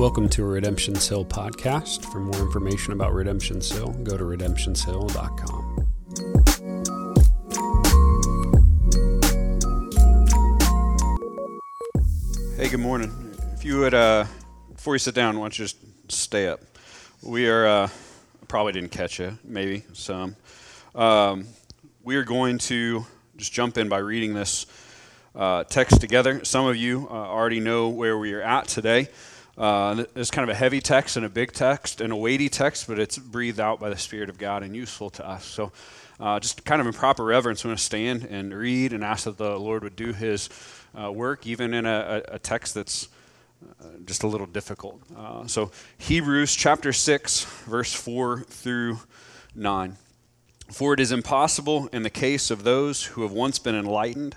Welcome to a Redemption Hill podcast. For more information about Redemption Hill, go to redemptionhill.com. Hey, good morning. If you would, before you sit down, why don't you just stay up? We are, probably didn't catch you, maybe some. We are going to just jump in by reading this text together. Some of you already know where we are at today. It's kind of a heavy text and a big text and a weighty text, but it's breathed out by the Spirit of God and useful to us. So just kind of in proper reverence, I'm going to stand and read and ask that the Lord would do his work, even in a text that's just a little difficult. So Hebrews chapter 6, verse 4 through 9. For it is impossible in the case of those who have once been enlightened,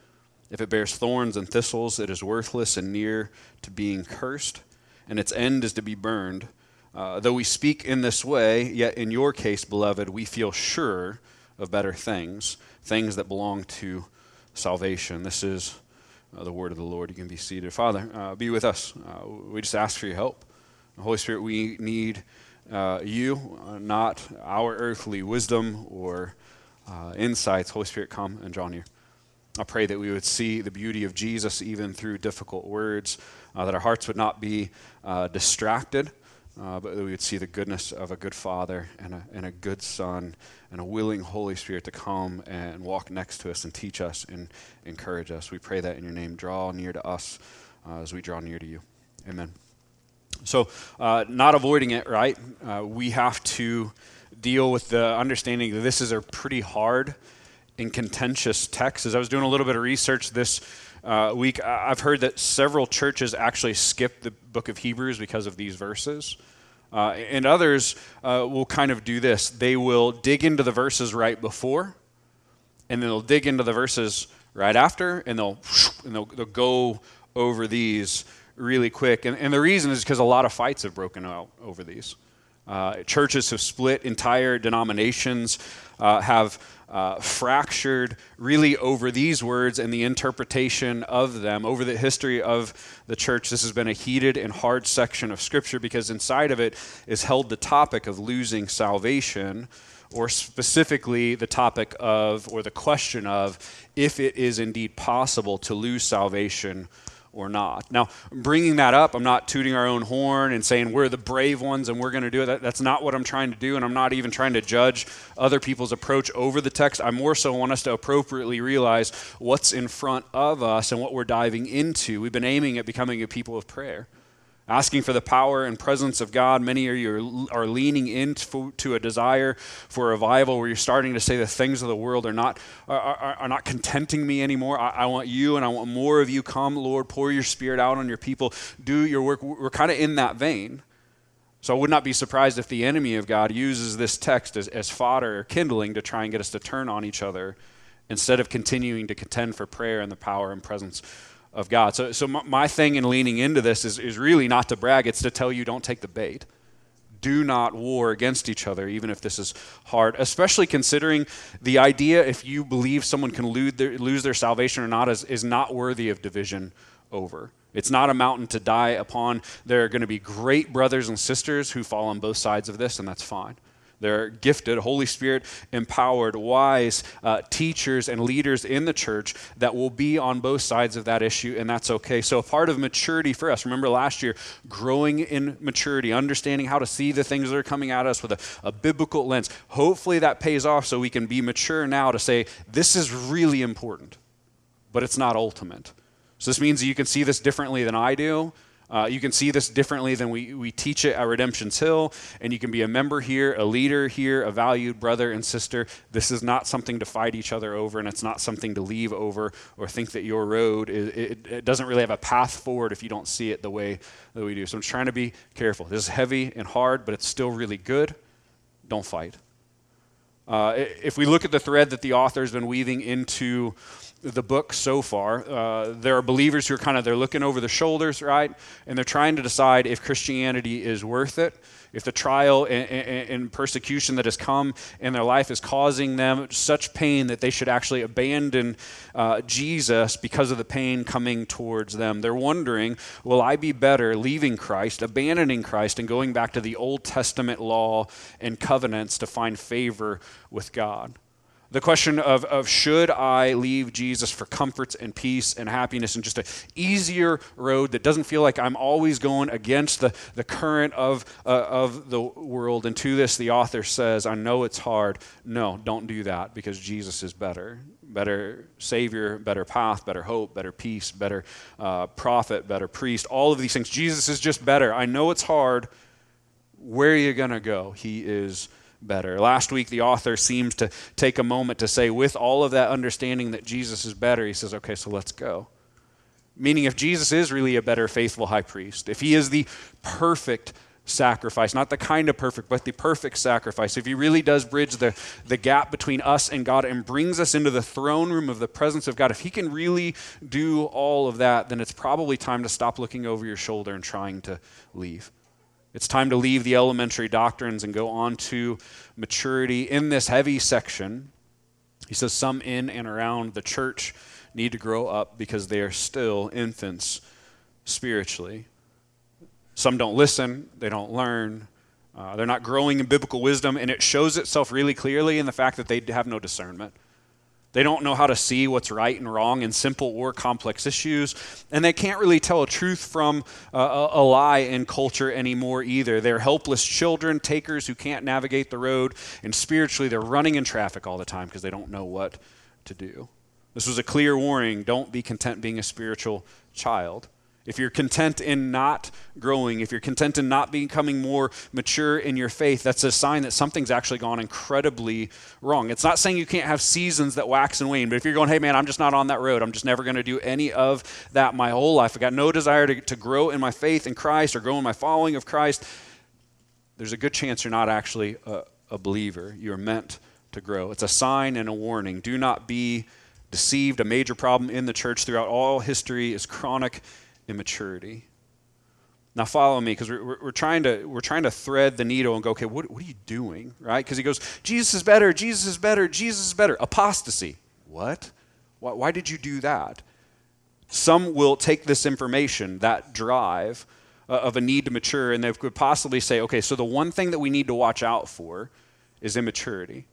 if it bears thorns and thistles, it is worthless and near to being cursed, and its end is to be burned. Though we speak in this way, yet in your case, beloved, we feel sure of better things, things that belong to salvation. This is the word of the Lord. You can be seated. Father, be with us. We just ask for your help. Holy Spirit, we need you, not our earthly wisdom or insights. Holy Spirit, come and draw near. I pray that we would see the beauty of Jesus even through difficult words, that our hearts would not be distracted, but that we would see the goodness of a good Father and a good Son and a willing Holy Spirit to come and walk next to us and teach us and encourage us. We pray that in your name. Draw near to us as we draw near to you. Amen. So not avoiding it, right? We have to deal with the understanding that this is a pretty hard and contentious text. As I was doing a little bit of research this week, I've heard that several churches actually skip the book of Hebrews because of these verses. And others will kind of do this. They will dig into the verses right before, and then they'll dig into the verses right after, and they'll go over these really quick. And the reason is because a lot of fights have broken out over these. Churches have split, entire denominations have fractured really over these words and the interpretation of them. Over the history of the church, this has been a heated and hard section of Scripture because inside of it is held the topic of losing salvation, or specifically the topic of, or the question of, if it is indeed possible to lose salvation or not. Now, bringing that up, I'm not tooting our own horn and saying we're the brave ones and we're going to do it. That's not what I'm trying to do, and I'm not even trying to judge other people's approach over the text. I more so want us to appropriately realize what's in front of us and what we're diving into. We've been aiming at becoming a people of prayer, asking for the power and presence of God. Many of you are leaning into a desire for revival where you're starting to say the things of the world are not contenting me anymore. I want you and I want more of you. Come, Lord, pour your Spirit out on your people. Do your work. We're kind of in that vein. So I would not be surprised if the enemy of God uses this text as fodder or kindling to try and get us to turn on each other instead of continuing to contend for prayer and the power and presence of God. So my thing in leaning into this is really not to brag, it's to tell you don't take the bait. Do not war against each other, even if this is hard, especially considering the idea if you believe someone can lose their salvation or not is not worthy of division over. It's not a mountain to die upon. There are going to be great brothers and sisters who fall on both sides of this, and that's fine. They're gifted, Holy Spirit empowered, wise teachers and leaders in the church that will be on both sides of that issue, and that's okay. So a part of maturity for us, remember last year, growing in maturity, understanding how to see the things that are coming at us with a biblical lens. Hopefully that pays off so we can be mature now to say, this is really important, but it's not ultimate. So this means that you can see this differently than I do. You can see this differently than we teach it at Redemption Hill, and you can be a member here, a leader here, a valued brother and sister. This is not something to fight each other over, and it's not something to leave over or think that your road, it doesn't really have a path forward if you don't see it the way that we do. So I'm trying to be careful. This is heavy and hard, but it's still really good. Don't fight. If we look at the thread that the author's been weaving into the book so far, there are believers who are they're looking over their shoulders, right? And they're trying to decide if Christianity is worth it, if the trial and persecution that has come in their life is causing them such pain that they should actually abandon Jesus because of the pain coming towards them. They're wondering, will I be better leaving Christ, abandoning Christ, and going back to the Old Testament law and covenants to find favor with God? The question of should I leave Jesus for comforts and peace and happiness and just an easier road that doesn't feel like I'm always going against the current of the world. And to this, the author says, I know it's hard. No, don't do that, because Jesus is better. Better Savior, better path, better hope, better peace, better prophet, better priest, all of these things. Jesus is just better. I know it's hard. Where are you going to go? He is better. Last week, the author seems to take a moment to say, with all of that understanding that Jesus is better, he says, okay, so let's go. Meaning, if Jesus is really a better faithful high priest, if he is the perfect sacrifice, not the kind of perfect, but the perfect sacrifice, if he really does bridge the gap between us and God and brings us into the throne room of the presence of God, if he can really do all of that, then it's probably time to stop looking over your shoulder and trying to leave. It's time to leave the elementary doctrines and go on to maturity. In this heavy section, he says some in and around the church need to grow up because they are still infants spiritually. Some don't listen, they don't learn, they're not growing in biblical wisdom, and it shows itself really clearly in the fact that they have no discernment. They don't know how to see what's right and wrong in simple or complex issues, and they can't really tell a truth from a lie in culture anymore either. They're helpless children, takers who can't navigate the road, and spiritually they're running in traffic all the time because they don't know what to do. This was a clear warning. Don't be content being a spiritual child. If you're content in not growing, if you're content in not becoming more mature in your faith, that's a sign that something's actually gone incredibly wrong. It's not saying you can't have seasons that wax and wane, but if you're going, hey man, I'm just not on that road, I'm just never going to do any of that my whole life, I got no desire to grow in my faith in Christ or grow in my following of Christ, there's a good chance you're not actually a believer. You're meant to grow. It's a sign and a warning. Do not be deceived. A major problem in the church throughout all history is chronic immaturity. Now follow me, because we're trying to thread the needle and go, okay, what are you doing, right? Because he goes, Jesus is better, Jesus is better, Jesus is better. Apostasy. What? Why did you do that? Some will take this information, that drive of a need to mature, and they could possibly say, okay, so the one thing that we need to watch out for is immaturity.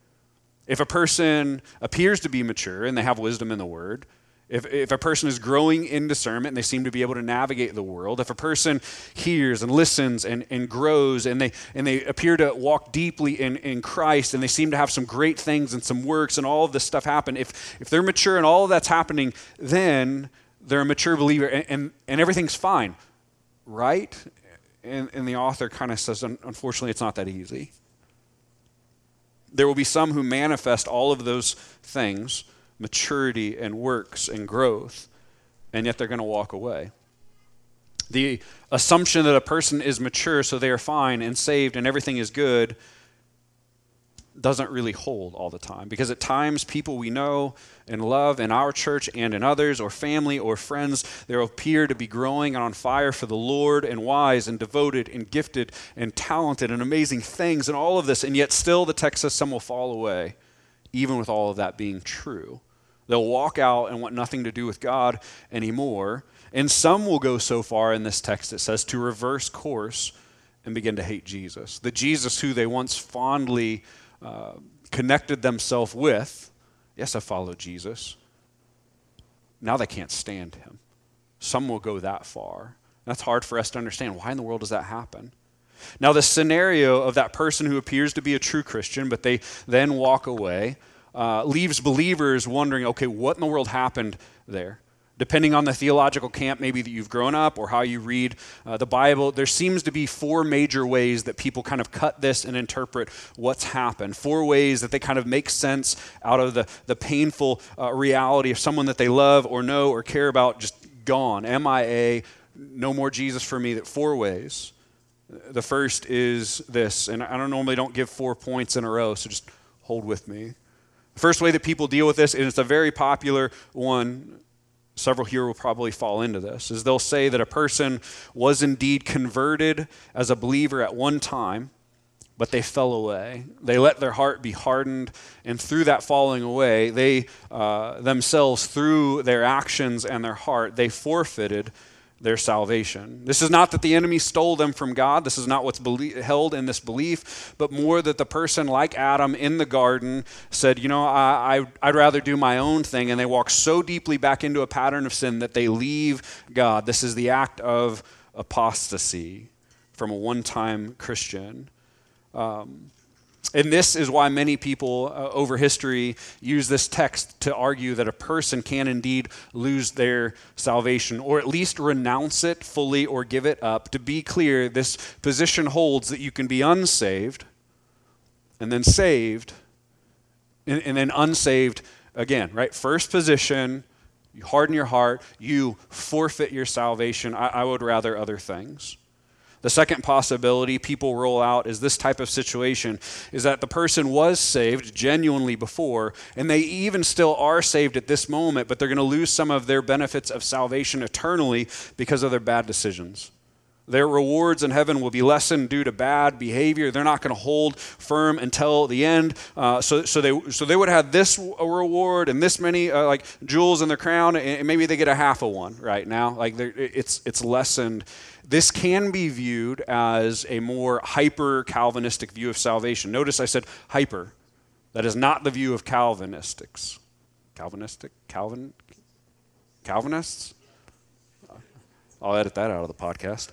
If a person appears to be mature and they have wisdom in the word, If a person is growing in discernment and they seem to be able to navigate the world, if a person hears and listens and grows and they appear to walk deeply in Christ and they seem to have some great things and some works and all of this stuff happen, if they're mature and all of that's happening, then they're a mature believer and everything's fine, right? And the author says, unfortunately, it's not that easy. There will be some who manifest all of those things, maturity and works and growth, and yet they're going to walk away. The assumption that a person is mature so they are fine and saved and everything is good doesn't really hold all the time, because at times people we know and love in our church and in others or family or friends, they appear to be growing and on fire for the Lord and wise and devoted and gifted and talented and amazing things and all of this, and yet still the text says some will fall away. Even with all of that being true, they'll walk out and want nothing to do with God anymore. And some will go so far in this text, it says, to reverse course and begin to hate Jesus. The Jesus who they once fondly connected themselves with. Yes, I follow Jesus. Now they can't stand him. Some will go that far. That's hard for us to understand. Why in the world does that happen? Now, the scenario of that person who appears to be a true Christian, but they then walk away, leaves believers wondering, okay, what in the world happened there? Depending on the theological camp maybe that you've grown up or how you read the Bible, there seems to be four major ways that people kind of cut this and interpret what's happened. Four ways that they kind of make sense out of the painful reality of someone that they love or know or care about just gone, MIA, no more Jesus for me, that four ways. The first is this, and I don't normally give 4 points in a row, so just hold with me. The first way that people deal with this, and it's a very popular one, several here will probably fall into this, is they'll say that a person was indeed converted as a believer at one time, but they fell away. They let their heart be hardened, and through that falling away, they themselves, through their actions and their heart, they forfeited their salvation. This is not that the enemy stole them from God. This is not what's held in this belief, but more that the person like Adam in the garden said, you know, I'd rather do my own thing, and they walk so deeply back into a pattern of sin that they leave God. This is the act of apostasy from a one-time Christian. And this is why many people over history use this text to argue that a person can indeed lose their salvation or at least renounce it fully or give it up. To be clear, this position holds that you can be unsaved and then saved and then unsaved again, right? First position, you harden your heart, you forfeit your salvation. I would rather other things. The second possibility people roll out is this type of situation is that the person was saved genuinely before, and they even still are saved at this moment, but they're going to lose some of their benefits of salvation eternally because of their bad decisions. Their rewards in heaven will be lessened due to bad behavior. They're not going to hold firm until the end. So they would have this reward and this many like jewels in their crown, and maybe they get a half of one right now. Like it's lessened. This can be viewed as a more hyper-Calvinistic view of salvation. Notice I said hyper. That is not the view of Calvinistics. Calvinists? I'll edit that out of the podcast.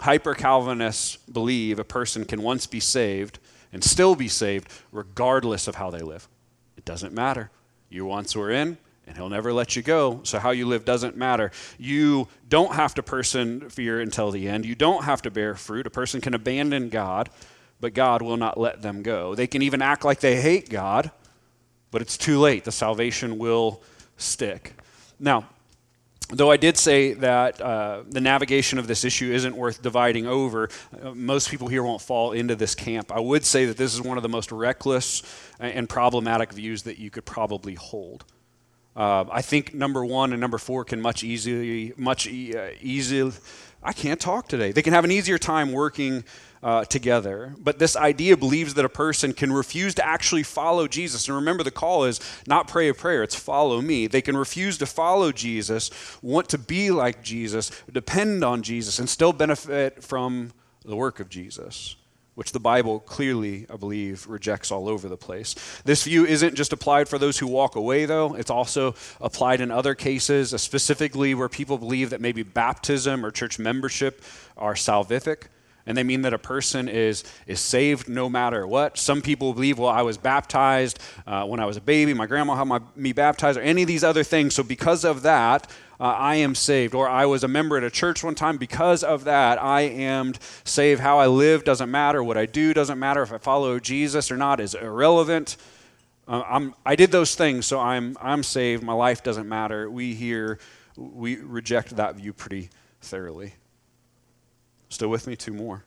Hyper-Calvinists believe a person can once be saved and still be saved regardless of how they live. It doesn't matter. You once were in, and he'll never let you go, so how you live doesn't matter. You don't have to persevere until the end. You don't have to bear fruit. A person can abandon God, but God will not let them go. They can even act like they hate God, but it's too late. The salvation will stick. Now, though I did say that the navigation of this issue isn't worth dividing over, most people here won't fall into this camp. I would say that this is one of the most reckless and problematic views that you could probably hold. I think number one and number four can They can have an easier time working together. But this idea believes that a person can refuse to actually follow Jesus. And remember, the call is not pray a prayer, it's follow me. They can refuse to follow Jesus, want to be like Jesus, depend on Jesus, and still benefit from the work of Jesus, which the Bible clearly, I believe, rejects all over the place. This view isn't just applied for those who walk away, though. It's also applied in other cases, specifically where people believe that maybe baptism or church membership are salvific, and they mean that a person is saved no matter what. Some people believe, well, I was baptized when I was a baby. My grandma had me baptized, or any of these other things. So because of that, I am saved. Or I was a member at a church one time. Because of that, I am saved. How I live doesn't matter. What I do doesn't matter. If I follow Jesus or not is irrelevant. I did those things, so I'm saved. My life doesn't matter. We reject that view pretty thoroughly. Still with me? Two more.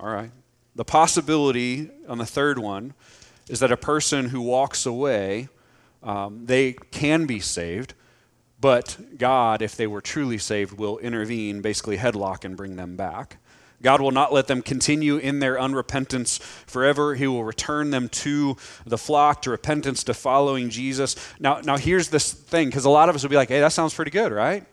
All right. The possibility on the third one is that a person who walks away, they can be saved, but God, if they were truly saved, will intervene, basically headlock and bring them back. God will not let them continue in their unrepentance forever. He will return them to the flock, to repentance, to following Jesus. Now here's this thing, because a lot of us will be like, hey, that sounds pretty good, right?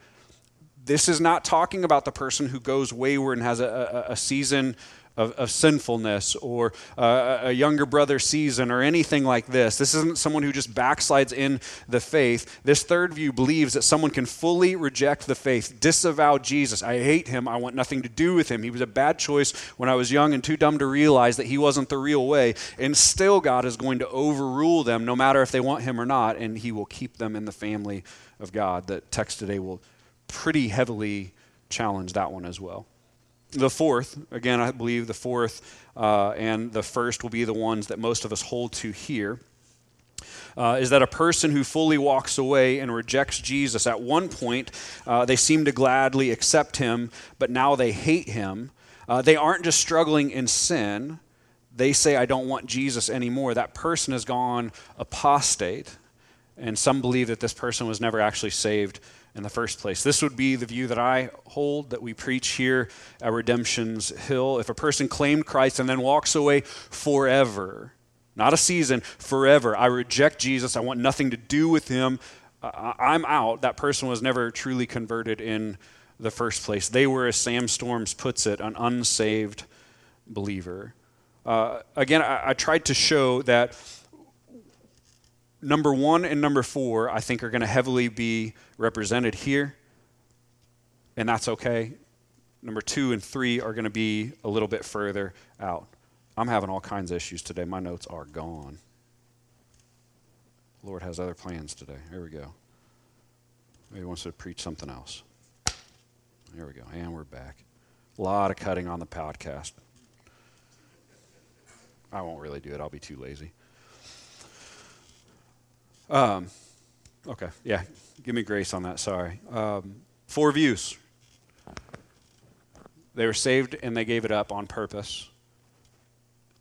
This is not talking about the person who goes wayward and has a season of sinfulness or a younger brother season or anything like this. This isn't someone who just backslides in the faith. This third view believes that someone can fully reject the faith, disavow Jesus. I hate him. I want nothing to do with him. He was a bad choice when I was young and too dumb to realize that he wasn't the real way. And still God is going to overrule them no matter if they want him or not, and he will keep them in the family of God. The text today will pretty heavily challenge that one as well. The fourth, again, I believe the fourth and the first will be the ones that most of us hold to here, is that a person who fully walks away and rejects Jesus, at one point they seem to gladly accept him, but now they hate him. They aren't just struggling in sin. They say, I don't want Jesus anymore. That person has gone apostate, and some believe that this person was never actually saved in the first place. This would be the view that I hold, that we preach here at Redemption Hill. If a person claimed Christ and then walks away forever, not a season, forever, I reject Jesus, I want nothing to do with him, I'm out, that person was never truly converted in the first place. They were, as Sam Storms puts it, an unsaved believer. Again, I tried to show that number one and number four, I think, are going to heavily be represented here, and that's okay. Number two and three are going to be a little bit further out. I'm having all kinds of issues today. My notes are gone. The Lord has other plans today. Here we go. Maybe he wants to preach something else. Here we go, and we're back. A lot of cutting on the podcast. I won't really do it. I'll be too lazy. Okay, yeah, give me grace on that, sorry. Four views. They were saved and they gave it up on purpose.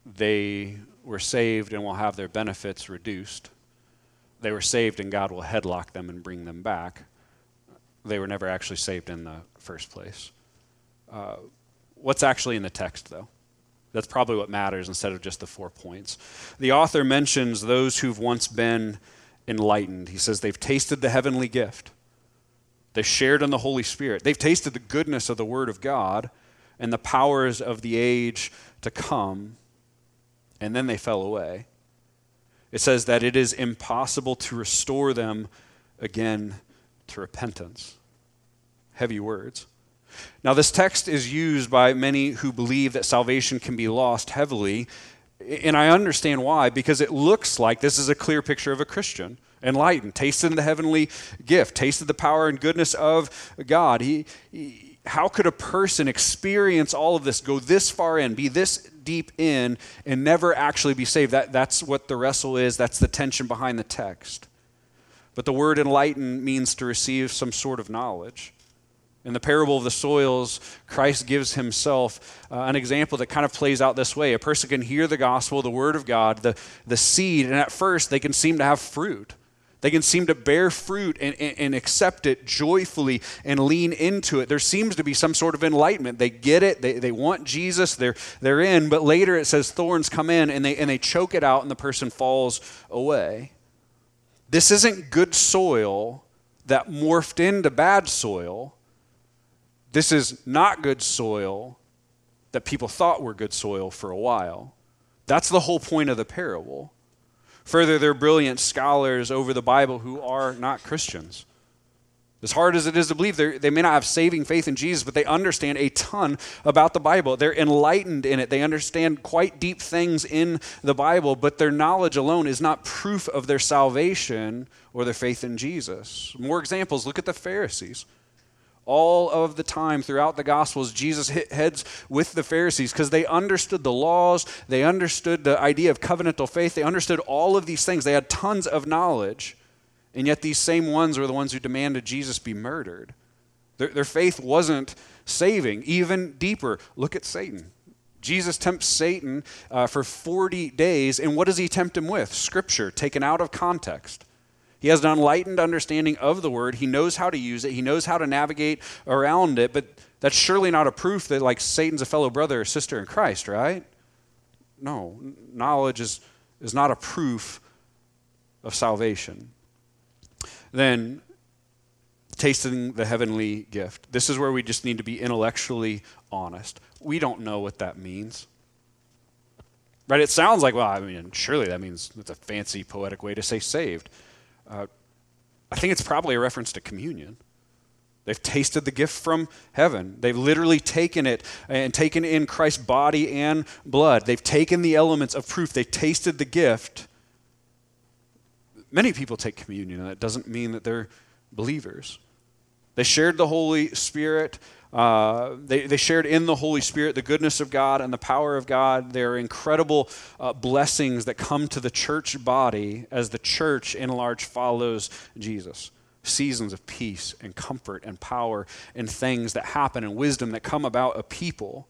They were saved and will have their benefits reduced. They were saved and God will headlock them and bring them back. They were never actually saved in the first place. What's actually in the text, though? That's probably what matters instead of just the 4 points. The author mentions those who've once been enlightened. He says they've tasted the heavenly gift. They've shared in the Holy Spirit. They've tasted the goodness of the Word of God and the powers of the age to come, and then they fell away. It says that it is impossible to restore them again to repentance. Heavy words. Now, this text is used by many who believe that salvation can be lost heavily, and I understand why, because it looks like this is a clear picture of a Christian, enlightened, tasted the heavenly gift, tasted the power and goodness of God. How could a person experience all of this, go this far in, be this deep in, and never actually be saved? That's what the wrestle is. That's the tension behind the text. But the word enlightened means to receive some sort of knowledge. In the parable of the soils, Christ gives himself an example that kind of plays out this way. A person can hear the gospel, the word of God, the seed, and at first they can seem to have fruit. They can seem to bear fruit and accept it joyfully and lean into it. There seems to be some sort of enlightenment. They get it. They want Jesus. They're in. But later it says thorns come in and they choke it out and the person falls away. This isn't good soil that morphed into bad soil. This is not good soil that people thought were good soil for a while. That's the whole point of the parable. Further, there are brilliant scholars over the Bible who are not Christians. As hard as it is to believe, they may not have saving faith in Jesus, but they understand a ton about the Bible. They're enlightened in it. They understand quite deep things in the Bible, but their knowledge alone is not proof of their salvation or their faith in Jesus. More examples, look at the Pharisees. All of the time throughout the Gospels, Jesus hit heads with the Pharisees because they understood the laws, they understood the idea of covenantal faith, they understood all of these things. They had tons of knowledge, and yet these same ones were the ones who demanded Jesus be murdered. Their faith wasn't saving. Even deeper, look at Satan. Jesus tempts Satan for 40 days, and what does he tempt him with? Scripture, taken out of context. He has an enlightened understanding of the word. He knows how to use it. He knows how to navigate around it. But that's surely not a proof that like Satan's a fellow brother or sister in Christ, right? No, knowledge is not a proof of salvation. Then tasting the heavenly gift. This is where we just need to be intellectually honest. We don't know what that means. Right? It sounds like, well, I mean, surely that means it's a fancy poetic way to say saved. I think it's probably a reference to communion. They've tasted the gift from heaven. They've literally taken it and taken in Christ's body and blood. They've taken the elements of proof. They've tasted the gift. Many people take communion, and that doesn't mean that they're believers. They shared the Holy Spirit. They shared in the Holy Spirit the goodness of God and the power of God. There are incredible blessings that come to the church body as the church in large follows Jesus. Seasons of peace and comfort and power and things that happen and wisdom that come about a people.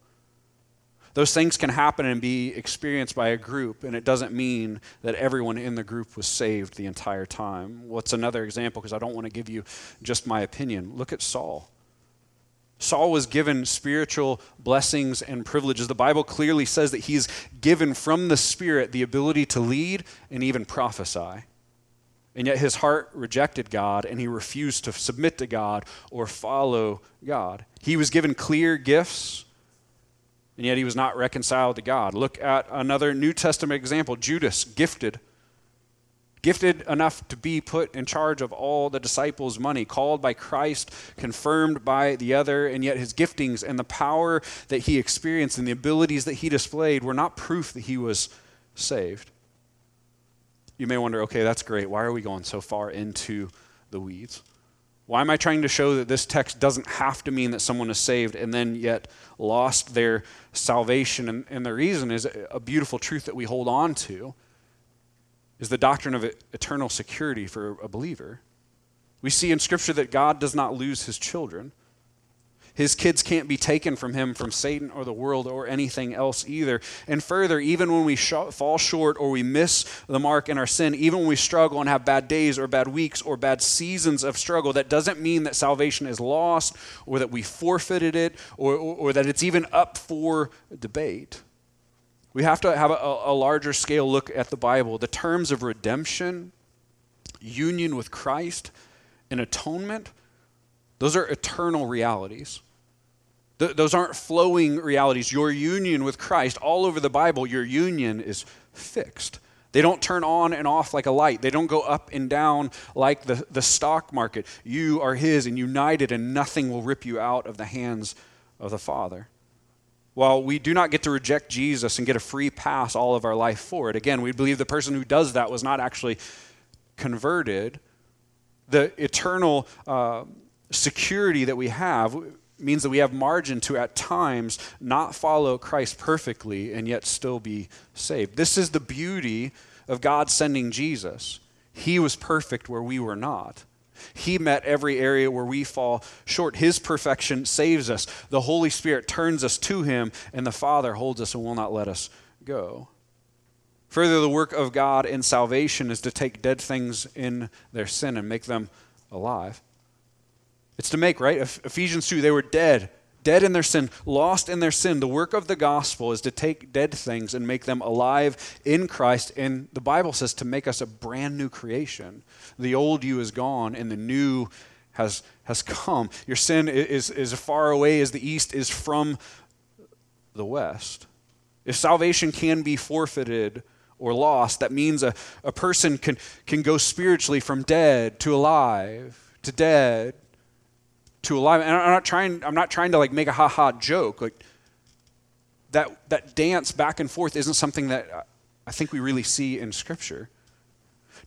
Those things can happen and be experienced by a group, and it doesn't mean that everyone in the group was saved the entire time. What's another example, because I don't want to give you just my opinion. Look at Saul. Saul was given spiritual blessings and privileges. The Bible clearly says that he's given from the Spirit the ability to lead and even prophesy. And yet his heart rejected God, and he refused to submit to God or follow God. He was given clear gifts, and yet he was not reconciled to God. Look at another New Testament example. Judas, gifted enough to be put in charge of all the disciples' money, called by Christ, confirmed by the other, and yet his giftings and the power that he experienced and the abilities that he displayed were not proof that he was saved. You may wonder, okay, that's great. Why are we going so far into the weeds? Why am I trying to show that this text doesn't have to mean that someone is saved and then yet lost their salvation? And the reason is a beautiful truth that we hold on to is the doctrine of eternal security for a believer. We see in Scripture that God does not lose his children. His kids can't be taken from him, from Satan or the world or anything else either. And further, even when we fall short or we miss the mark in our sin, even when we struggle and have bad days or bad weeks or bad seasons of struggle, that doesn't mean that salvation is lost or that we forfeited it or that it's even up for debate. We have to have a larger scale look at the Bible. The terms of redemption, union with Christ, and atonement, those are eternal realities. Those aren't flowing realities. Your union with Christ, all over the Bible, your union is fixed. They don't turn on and off like a light. They don't go up and down like the stock market. You are his and united, and nothing will rip you out of the hands of the Father. While we do not get to reject Jesus and get a free pass all of our life for it, again, we believe the person who does that was not actually converted. The eternal security that we have means that we have margin to at times not follow Christ perfectly and yet still be saved. This is the beauty of God sending Jesus. He was perfect where we were not. He met every area where we fall short. His perfection saves us. The Holy Spirit turns us to him, and the Father holds us and will not let us go. Further, the work of God in salvation is to take dead things in their sin and make them alive. It's to make, right? Ephesians 2, they were dead in their sin, lost in their sin. The work of the gospel is to take dead things and make them alive in Christ. And the Bible says to make us a brand new creation. The old you is gone and the new has come. Your sin is as far away as the east is from the west. If salvation can be forfeited or lost, that means a person can go spiritually from dead to alive to dead to alive. And I'm not trying to like make a ha-ha joke. Like that dance back and forth isn't something that I think we really see in Scripture.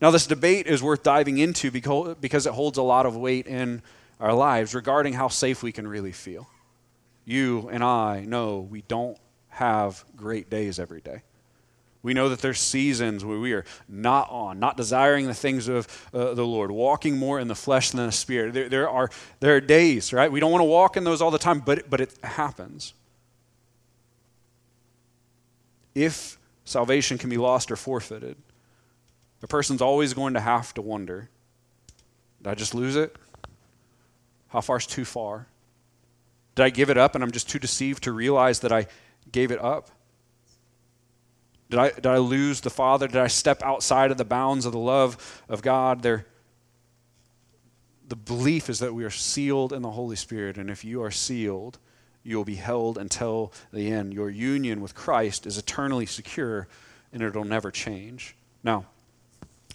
Now, this debate is worth diving into because it holds a lot of weight in our lives regarding how safe we can really feel. You and I know we don't have great days every day. We know that there's seasons where we are not desiring the things of the Lord, walking more in the flesh than the Spirit. There are days, right? We don't want to walk in those all the time, but it happens. If salvation can be lost or forfeited, a person's always going to have to wonder, did I just lose it? How far is too far? Did I give it up and I'm just too deceived to realize that I gave it up? Did I lose the Father? Did I step outside of the bounds of the love of God? The belief is that we are sealed in the Holy Spirit, and if you are sealed, you'll be held until the end. Your union with Christ is eternally secure, and it'll never change. Now,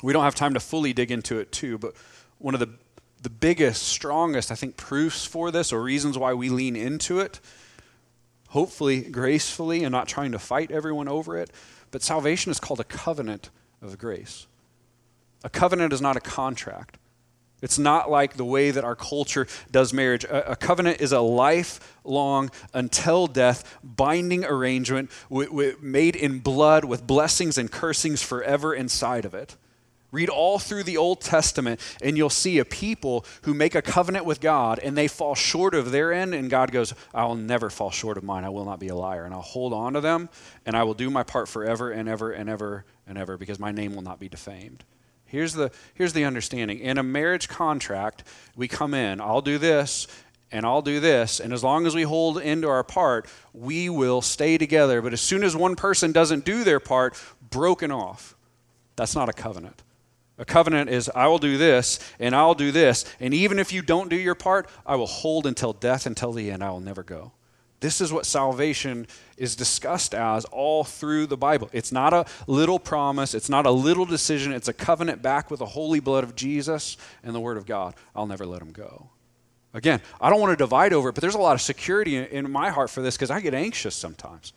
we don't have time to fully dig into it too, but one of the biggest, strongest, I think, proofs for this or reasons why we lean into it, hopefully gracefully and not trying to fight everyone over it, but salvation is called a covenant of grace. A covenant is not a contract. It's not like the way that our culture does marriage. A covenant is a lifelong, until death, binding arrangement made in blood with blessings and cursings forever inside of it. Read all through the Old Testament and you'll see a people who make a covenant with God and they fall short of their end, and God goes, I'll never fall short of mine. I will not be a liar, and I'll hold on to them, and I will do my part forever and ever and ever and ever, because my name will not be defamed. Here's the understanding. In a marriage contract, we come in, I'll do this and I'll do this, and as long as we hold into our part, we will stay together. But as soon as one person doesn't do their part, broken off. That's not a covenant. A covenant is, I will do this and I'll do this, and even if you don't do your part, I will hold until death, until the end. I will never go. This is what salvation is discussed as all through the Bible. It's not a little promise. It's not a little decision. It's a covenant back with the holy blood of Jesus and the word of God. I'll never let him go. Again, I don't want to divide over it, but there's a lot of security in my heart for this, because I get anxious sometimes.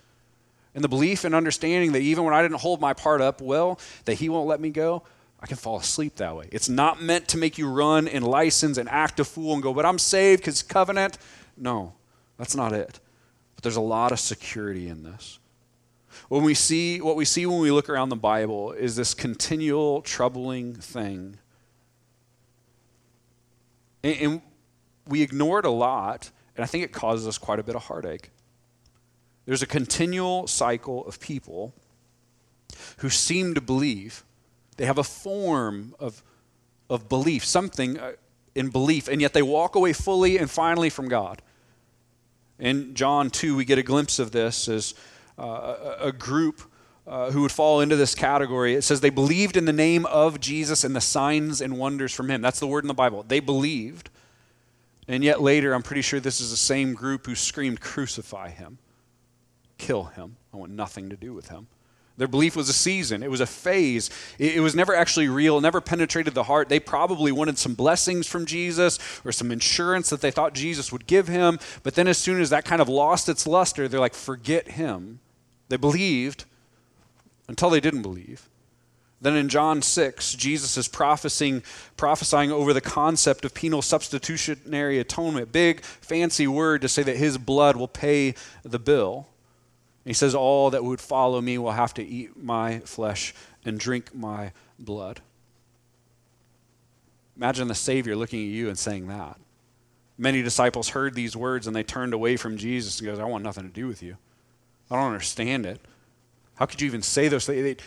And the belief and understanding that even when I didn't hold my part up well, that he won't let me go, I can fall asleep that way. It's not meant to make you run and license and act a fool and go, but I'm saved because covenant. No, that's not it. But there's a lot of security in this. When we see what we see when we look around the Bible is this continual troubling thing. And we ignore it a lot, and I think it causes us quite a bit of heartache. There's a continual cycle of people who seem to believe. They have a form of belief, something in belief, and yet they walk away fully and finally from God. In John 2, we get a glimpse of this as a group who would fall into this category. It says they believed in the name of Jesus and the signs and wonders from him. That's the word in the Bible. They believed. And yet later, I'm pretty sure this is the same group who screamed, crucify him, kill him. I want nothing to do with him. Their belief was a season. It was a phase. It was never actually real, never penetrated the heart. They probably wanted some blessings from Jesus or some insurance that they thought Jesus would give him. But then as soon as that kind of lost its luster, they're like, forget him. They believed until they didn't believe. Then in John 6, Jesus is prophesying over the concept of penal substitutionary atonement. Big, fancy word to say that his blood will pay the bill. He says, all that would follow me will have to eat my flesh and drink my blood. Imagine the Savior looking at you and saying that. Many disciples heard these words and they turned away from Jesus and goes, I want nothing to do with you. I don't understand it. How could you even say those things?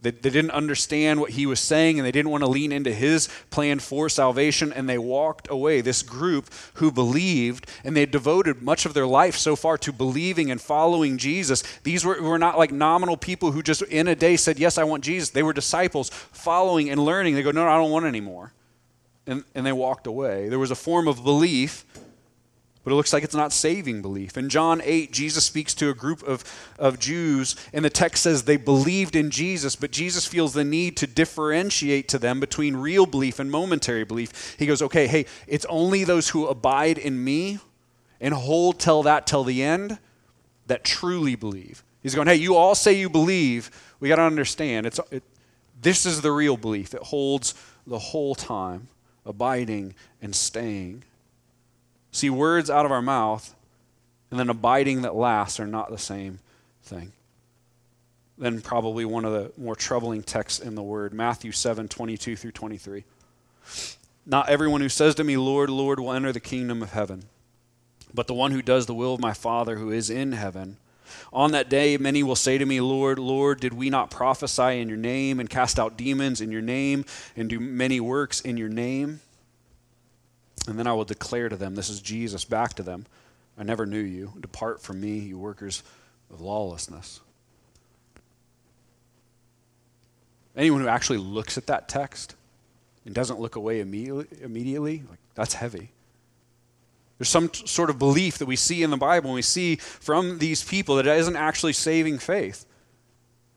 They didn't understand what he was saying, and they didn't want to lean into his plan for salvation, and they walked away. This group who believed, and they devoted much of their life so far to believing and following Jesus. These were not like nominal people who just in a day said, yes, I want Jesus. They were disciples following and learning. They go, no, I don't want any more. And they walked away. There was a form of belief, but it looks like it's not saving belief. In John 8, Jesus speaks to a group of Jews, and the text says they believed in Jesus, but Jesus feels the need to differentiate to them between real belief and momentary belief. He goes, okay, hey, it's only those who abide in me and hold till the end that truly believe. He's going, hey, you all say you believe. We got to understand, this is the real belief. It holds the whole time, abiding and staying. See, words out of our mouth and then abiding that lasts are not the same thing. Then probably one of the more troubling texts in the word, Matthew 7:22-23. Not everyone who says to me, Lord, Lord, will enter the kingdom of heaven, but the one who does the will of my Father who is in heaven. On that day, many will say to me, Lord, Lord, did we not prophesy in your name and cast out demons in your name and do many works in your name? And then I will declare to them, this is Jesus, back to them, I never knew you. Depart from me, you workers of lawlessness. Anyone who actually looks at that text and doesn't look away immediately, like, that's heavy. There's some sort of belief that we see in the Bible and we see from these people that it isn't actually saving faith.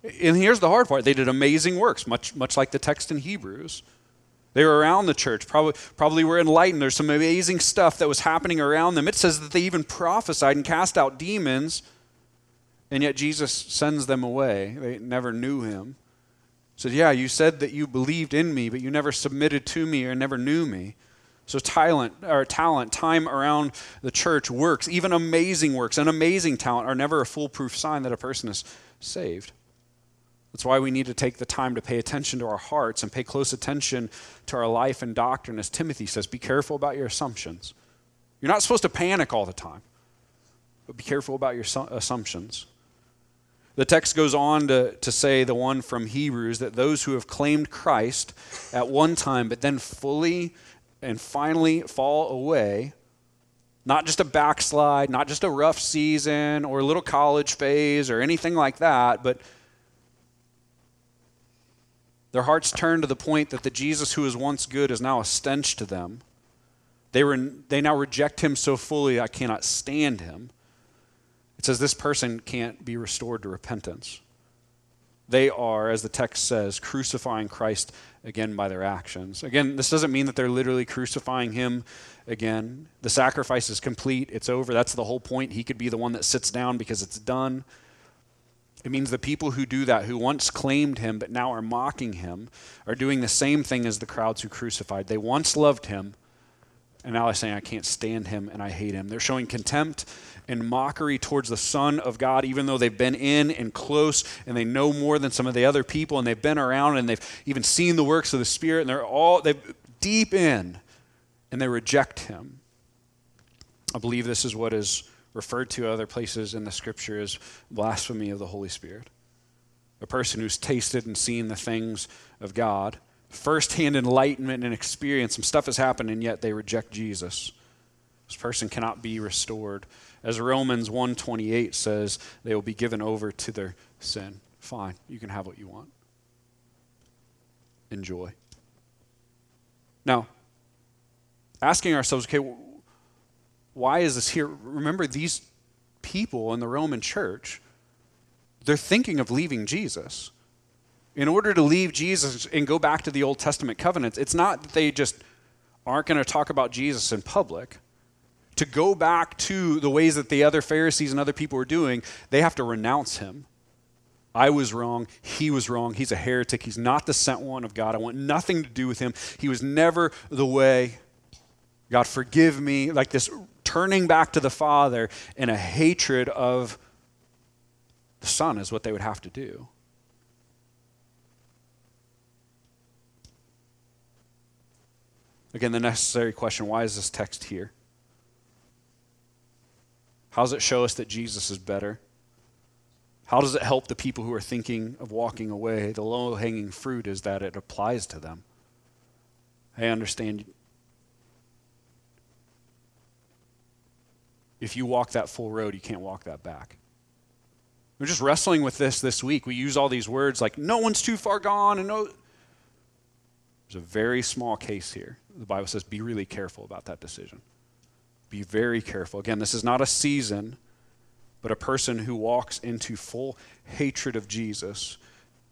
And here's the hard part. They did amazing works, much like the text in Hebrews. They were around the church, probably were enlightened. There's some amazing stuff that was happening around them. It says that they even prophesied and cast out demons, and yet Jesus sends them away. They never knew him. He said, yeah, you said that you believed in me, but you never submitted to me or never knew me. So talent, time around the church, works, even amazing works and amazing talent are never a foolproof sign that a person is saved. That's why we need to take the time to pay attention to our hearts and pay close attention to our life and doctrine. As Timothy says, be careful about your assumptions. You're not supposed to panic all the time, but be careful about your assumptions. The text goes on to say, the one from Hebrews, that those who have claimed Christ at one time, but then fully and finally fall away, not just a backslide, not just a rough season or a little college phase or anything like that, but their hearts turn to the point that the Jesus who was once good is now a stench to them. They now reject him so fully, I cannot stand him. It says this person can't be restored to repentance. They are, as the text says, crucifying Christ again by their actions. Again, this doesn't mean that they're literally crucifying him again. The sacrifice is complete. It's over. That's the whole point. He could be the one that sits down because it's done. It means the people who do that, who once claimed him but now are mocking him, are doing the same thing as the crowds who crucified. They once loved him, and now they're saying, I can't stand him and I hate him. They're showing contempt and mockery towards the Son of God, even though they've been in and close, and they know more than some of the other people, and they've been around, and they've even seen the works of the Spirit, and they're deep in, and they reject him. I believe this is what is referred to other places in the Scripture as blasphemy of the Holy Spirit. A person who's tasted and seen the things of God, firsthand enlightenment and experience, some stuff has happened, and yet they reject Jesus. This person cannot be restored. As Romans 1:28 says, they will be given over to their sin. Fine, you can have what you want. Enjoy. Now, asking ourselves, okay, why is this here? Remember, these people in the Roman church, they're thinking of leaving Jesus. In order to leave Jesus and go back to the Old Testament covenants, it's not that they just aren't going to talk about Jesus in public. To go back to the ways that the other Pharisees and other people were doing, they have to renounce him. I was wrong. He was wrong. He's a heretic. He's not the sent one of God. I want nothing to do with him. He was never the way. God, forgive me. Like this turning back to the Father and a hatred of the Son is what they would have to do. Again, the necessary question, why is this text here? How does it show us that Jesus is better? How does it help the people who are thinking of walking away? The low-hanging fruit is that it applies to them. I understand. If you walk that full road, you can't walk that back. We're just wrestling with this week. We use all these words like, no one's too far gone. And no. There's a very small case here. The Bible says, be really careful about that decision. Be very careful. Again, this is not a season, but a person who walks into full hatred of Jesus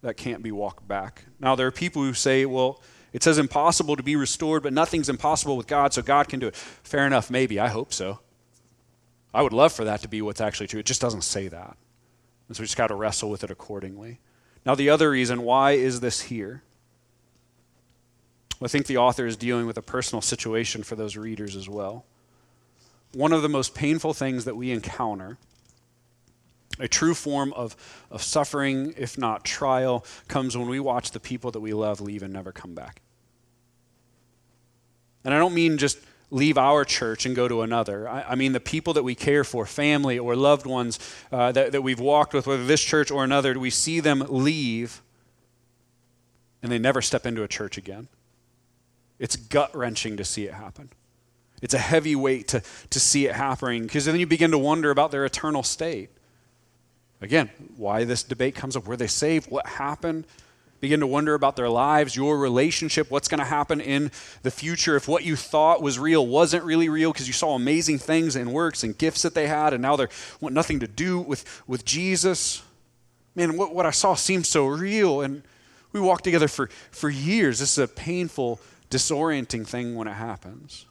that can't be walked back. Now, there are people who say, well, it says impossible to be restored, but nothing's impossible with God, so God can do it. Fair enough, maybe. I hope so. I would love for that to be what's actually true. It just doesn't say that. And so we just got to wrestle with it accordingly. Now, the other reason, why is this here? Well, I think the author is dealing with a personal situation for those readers as well. One of the most painful things that we encounter, a true form of suffering, if not trial, comes when we watch the people that we love leave and never come back. And I don't mean just leave our church and go to another. I mean the people that we care for, family or loved ones that we've walked with, whether this church or another, we see them leave and they never step into a church again. It's gut-wrenching to see it happen. It's a heavy weight to see it happening because then you begin to wonder about their eternal state. Again, why this debate comes up. Were they saved? What happened? begin to wonder about their lives, your relationship, what's going to happen in the future, if what you thought was real wasn't really real because you saw amazing things and works and gifts that they had, and now they want nothing to do with Jesus. Man, what I saw seemed so real, and we walked together for years. This is a painful, disorienting thing when it happens.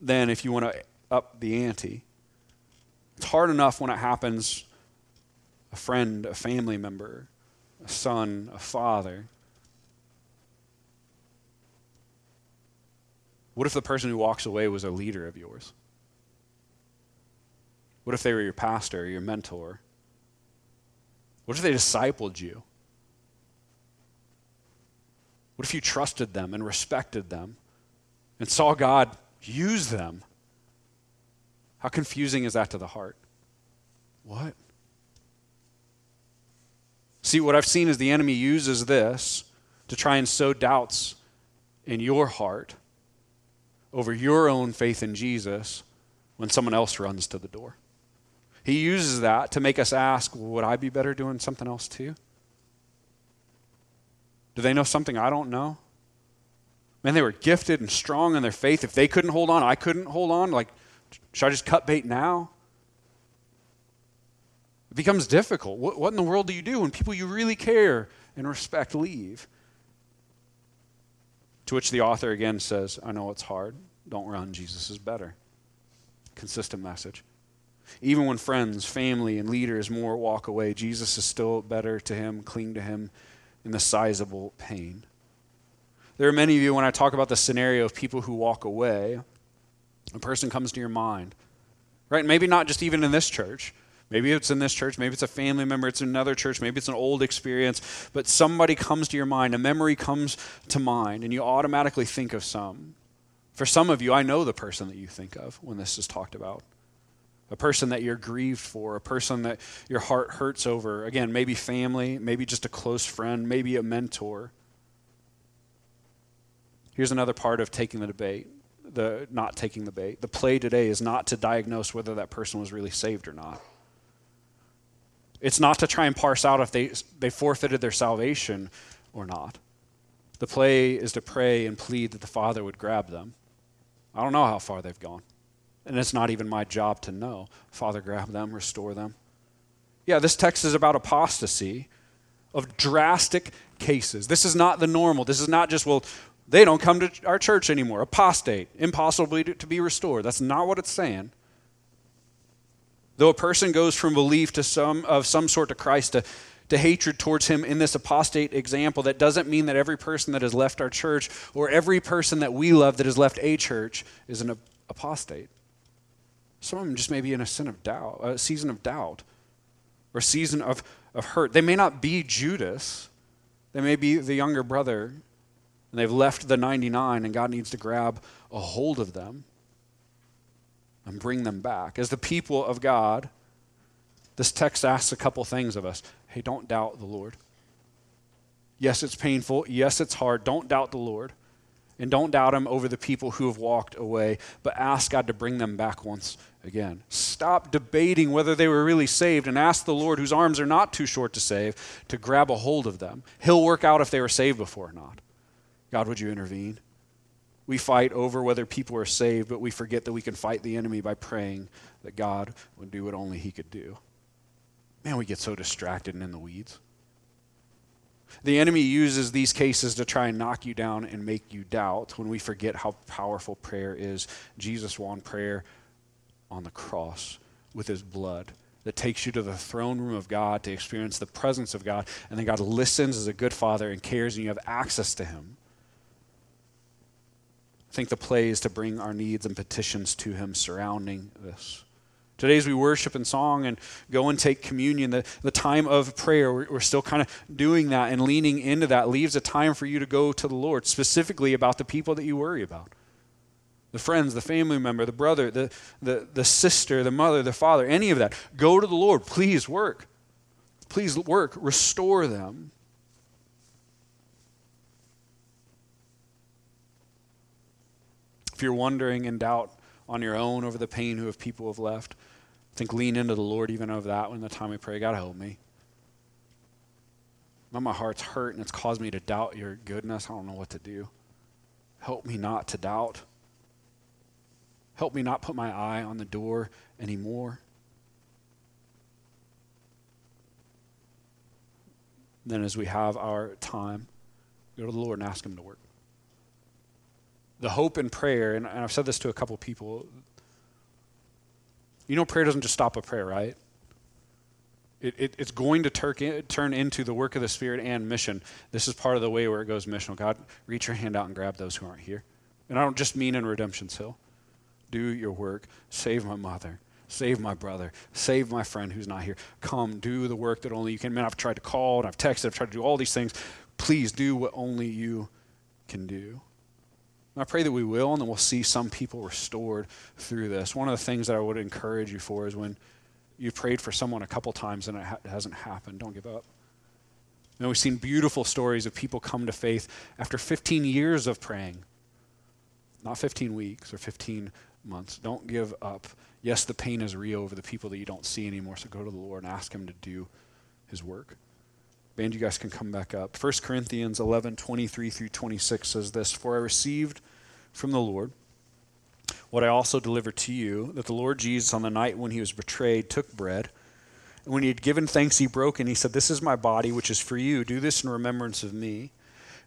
Then if you want to up the ante, it's hard enough when it happens a friend, a family member, a son, a father. What if the person who walks away was a leader of yours? What if they were your pastor or your mentor? What if they discipled you? What if you trusted them and respected them and saw God use them? How confusing is that to the heart? What? See, what I've seen is the enemy uses this to try and sow doubts in your heart over your own faith in Jesus when someone else runs to the door. He uses that to make us ask, well, would I be better doing something else too? Do they know something I don't know? Man, they were gifted and strong in their faith. If they couldn't hold on, I couldn't hold on. Like, should I just cut bait now? It becomes difficult. What in the world do you do when people you really care and respect leave? To which the author again says, I know it's hard. Don't run. Jesus is better. Consistent message. Even when friends, family, and leaders more walk away, Jesus is still better to him. Cling to him in the sizable pain. There are many of you, when I talk about the scenario of people who walk away, a person comes to your mind, right? Maybe not just even in this church. Maybe it's in this church. Maybe it's a family member. It's another church. Maybe it's an old experience. But somebody comes to your mind. A memory comes to mind, and you automatically think of some. For some of you, I know the person that you think of when this is talked about. A person that you're grieved for, a person that your heart hurts over. Again, maybe family, maybe just a close friend, maybe a mentor. Here's another part of taking the debate, the not taking the bait. The play today is not to diagnose whether that person was really saved or not. It's not to try and parse out if they forfeited their salvation or not. The play is to pray and plead that the Father would grab them. I don't know how far they've gone, and it's not even my job to know. Father, grab them, restore them. Yeah, this text is about apostasy of drastic cases. This is not the normal. This is not just, well, they don't come to our church anymore. Apostate, impossibly to be restored. That's not what it's saying. Though a person goes from belief to some sort to Christ to hatred towards him in this apostate example, that doesn't mean that every person that has left our church or every person that we love that has left a church is an apostate. Some of them just may be in a season of doubt, or a season of hurt. They may not be Judas. They may be the younger brother, and they've left the 99, and God needs to grab a hold of them and bring them back. As the people of God, this text asks a couple things of us. Hey, don't doubt the Lord. Yes, it's painful. Yes, it's hard. Don't doubt the Lord. And don't doubt him over the people who have walked away, but ask God to bring them back once again. Stop debating whether they were really saved and ask the Lord, whose arms are not too short to save, to grab a hold of them. He'll work out if they were saved before or not. God, would you intervene? We fight over whether people are saved, but we forget that we can fight the enemy by praying that God would do what only he could do. Man, we get so distracted and in the weeds. The enemy uses these cases to try and knock you down and make you doubt when we forget how powerful prayer is. Jesus won prayer on the cross with his blood that takes you to the throne room of God to experience the presence of God, and then God listens as a good father and cares, and you have access to him. I think the play is to bring our needs and petitions to him surrounding this. Today as we worship in song and go and take communion, the time of prayer, we're still kind of doing that and leaning into that, leaves a time for you to go to the Lord, specifically about the people that you worry about. The friends, the family member, the brother, the sister, the mother, the father, any of that. Go to the Lord. Please work. Please work. Restore them. If you're wondering in doubt on your own over the pain who have people have left, I think lean into the Lord even of that when the time we pray, God help me. Now my heart's hurt and it's caused me to doubt your goodness. I don't know what to do. Help me not to doubt. Help me not put my eye on the door anymore. Then as we have our time, go to the Lord and ask him to work. The hope in prayer, and I've said this to a couple people, you know prayer doesn't just stop at prayer, right? It's going to turn into the work of the Spirit and mission. This is part of the way where it goes missional. God, reach your hand out and grab those who aren't here. And I don't just mean in Redemption Hill. Do your work. Save my mother. Save my brother. Save my friend who's not here. Come, do the work that only you can. Man, I've tried to call and I've texted. I've tried to do all these things. Please do what only you can do. And I pray that we will, and then we'll see some people restored through this. One of the things that I would encourage you for is when you've prayed for someone a couple times and it hasn't happened, don't give up. And we've seen beautiful stories of people come to faith after 15 years of praying, not 15 weeks or 15 months. Don't give up. Yes, the pain is real over the people that you don't see anymore, so go to the Lord and ask him to do his work. Band, you guys can come back up. 1 Corinthians 11:23 through 26 says this, "For I received from the Lord what I also delivered to you, that the Lord Jesus on the night when he was betrayed took bread, and when he had given thanks he broke and he said, 'This is my body which is for you. Do this in remembrance of me.'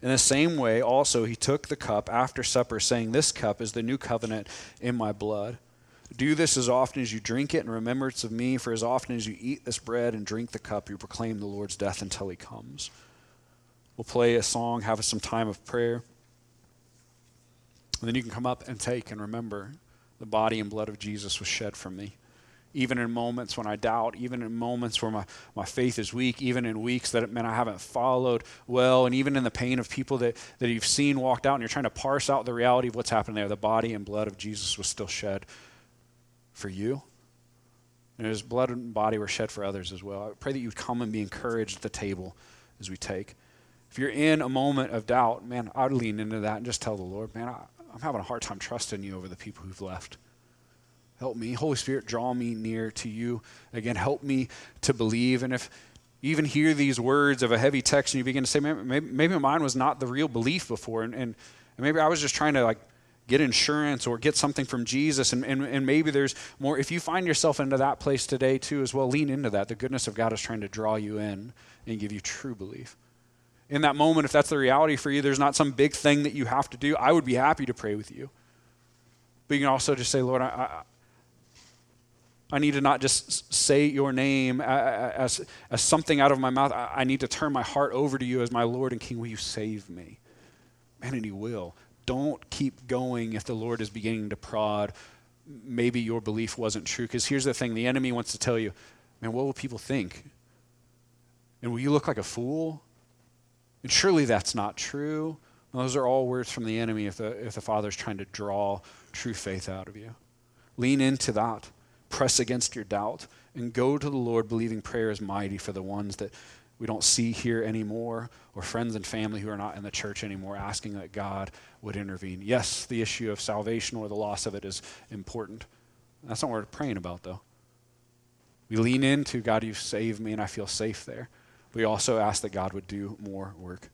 In the same way also he took the cup after supper, saying, 'This cup is the new covenant in my blood. Do this as often as you drink it in remembrance of me, for as often as you eat this bread and drink the cup, you proclaim the Lord's death until he comes.'" We'll play a song, have some time of prayer. And then you can come up and take and remember the body and blood of Jesus was shed for me. Even in moments when I doubt, even in moments where my faith is weak, even in weeks that it meant I haven't followed well, and even in the pain of people that you've seen walked out and you're trying to parse out the reality of what's happened there, the body and blood of Jesus was still shed for you. And his blood and body were shed for others as well. I pray that you'd come and be encouraged at the table as we take. If you're in a moment of doubt, man, I'd lean into that and just tell the Lord, man, I'm having a hard time trusting you over the people who've left. Help me. Holy Spirit, draw me near to you. Again, help me to believe. And if you even hear these words of a heavy text and you begin to say, maybe mine was not the real belief before, and maybe I was just trying to like get insurance or get something from Jesus, and maybe there's more. If you find yourself into that place today too as well, lean into that. The goodness of God is trying to draw you in and give you true belief. In that moment, if that's the reality for you, there's not some big thing that you have to do. I would be happy to pray with you. But you can also just say, Lord, I need to not just say your name as something out of my mouth. I need to turn my heart over to you as my Lord and King. Will you save me? Man, and he will. Don't keep going if the Lord is beginning to prod. Maybe your belief wasn't true. Because here's the thing. The enemy wants to tell you, man, what will people think? And will you look like a fool? And surely that's not true. Those are all words from the enemy if the Father's trying to draw true faith out of you. Lean into that. Press against your doubt. And go to the Lord believing prayer is mighty for the ones that we don't see here anymore, or friends and family who are not in the church anymore, asking that God would intervene. Yes, the issue of salvation or the loss of it is important. That's not what we're praying about, though. We lean into, God, you've saved me and I feel safe there. We also ask that God would do more work.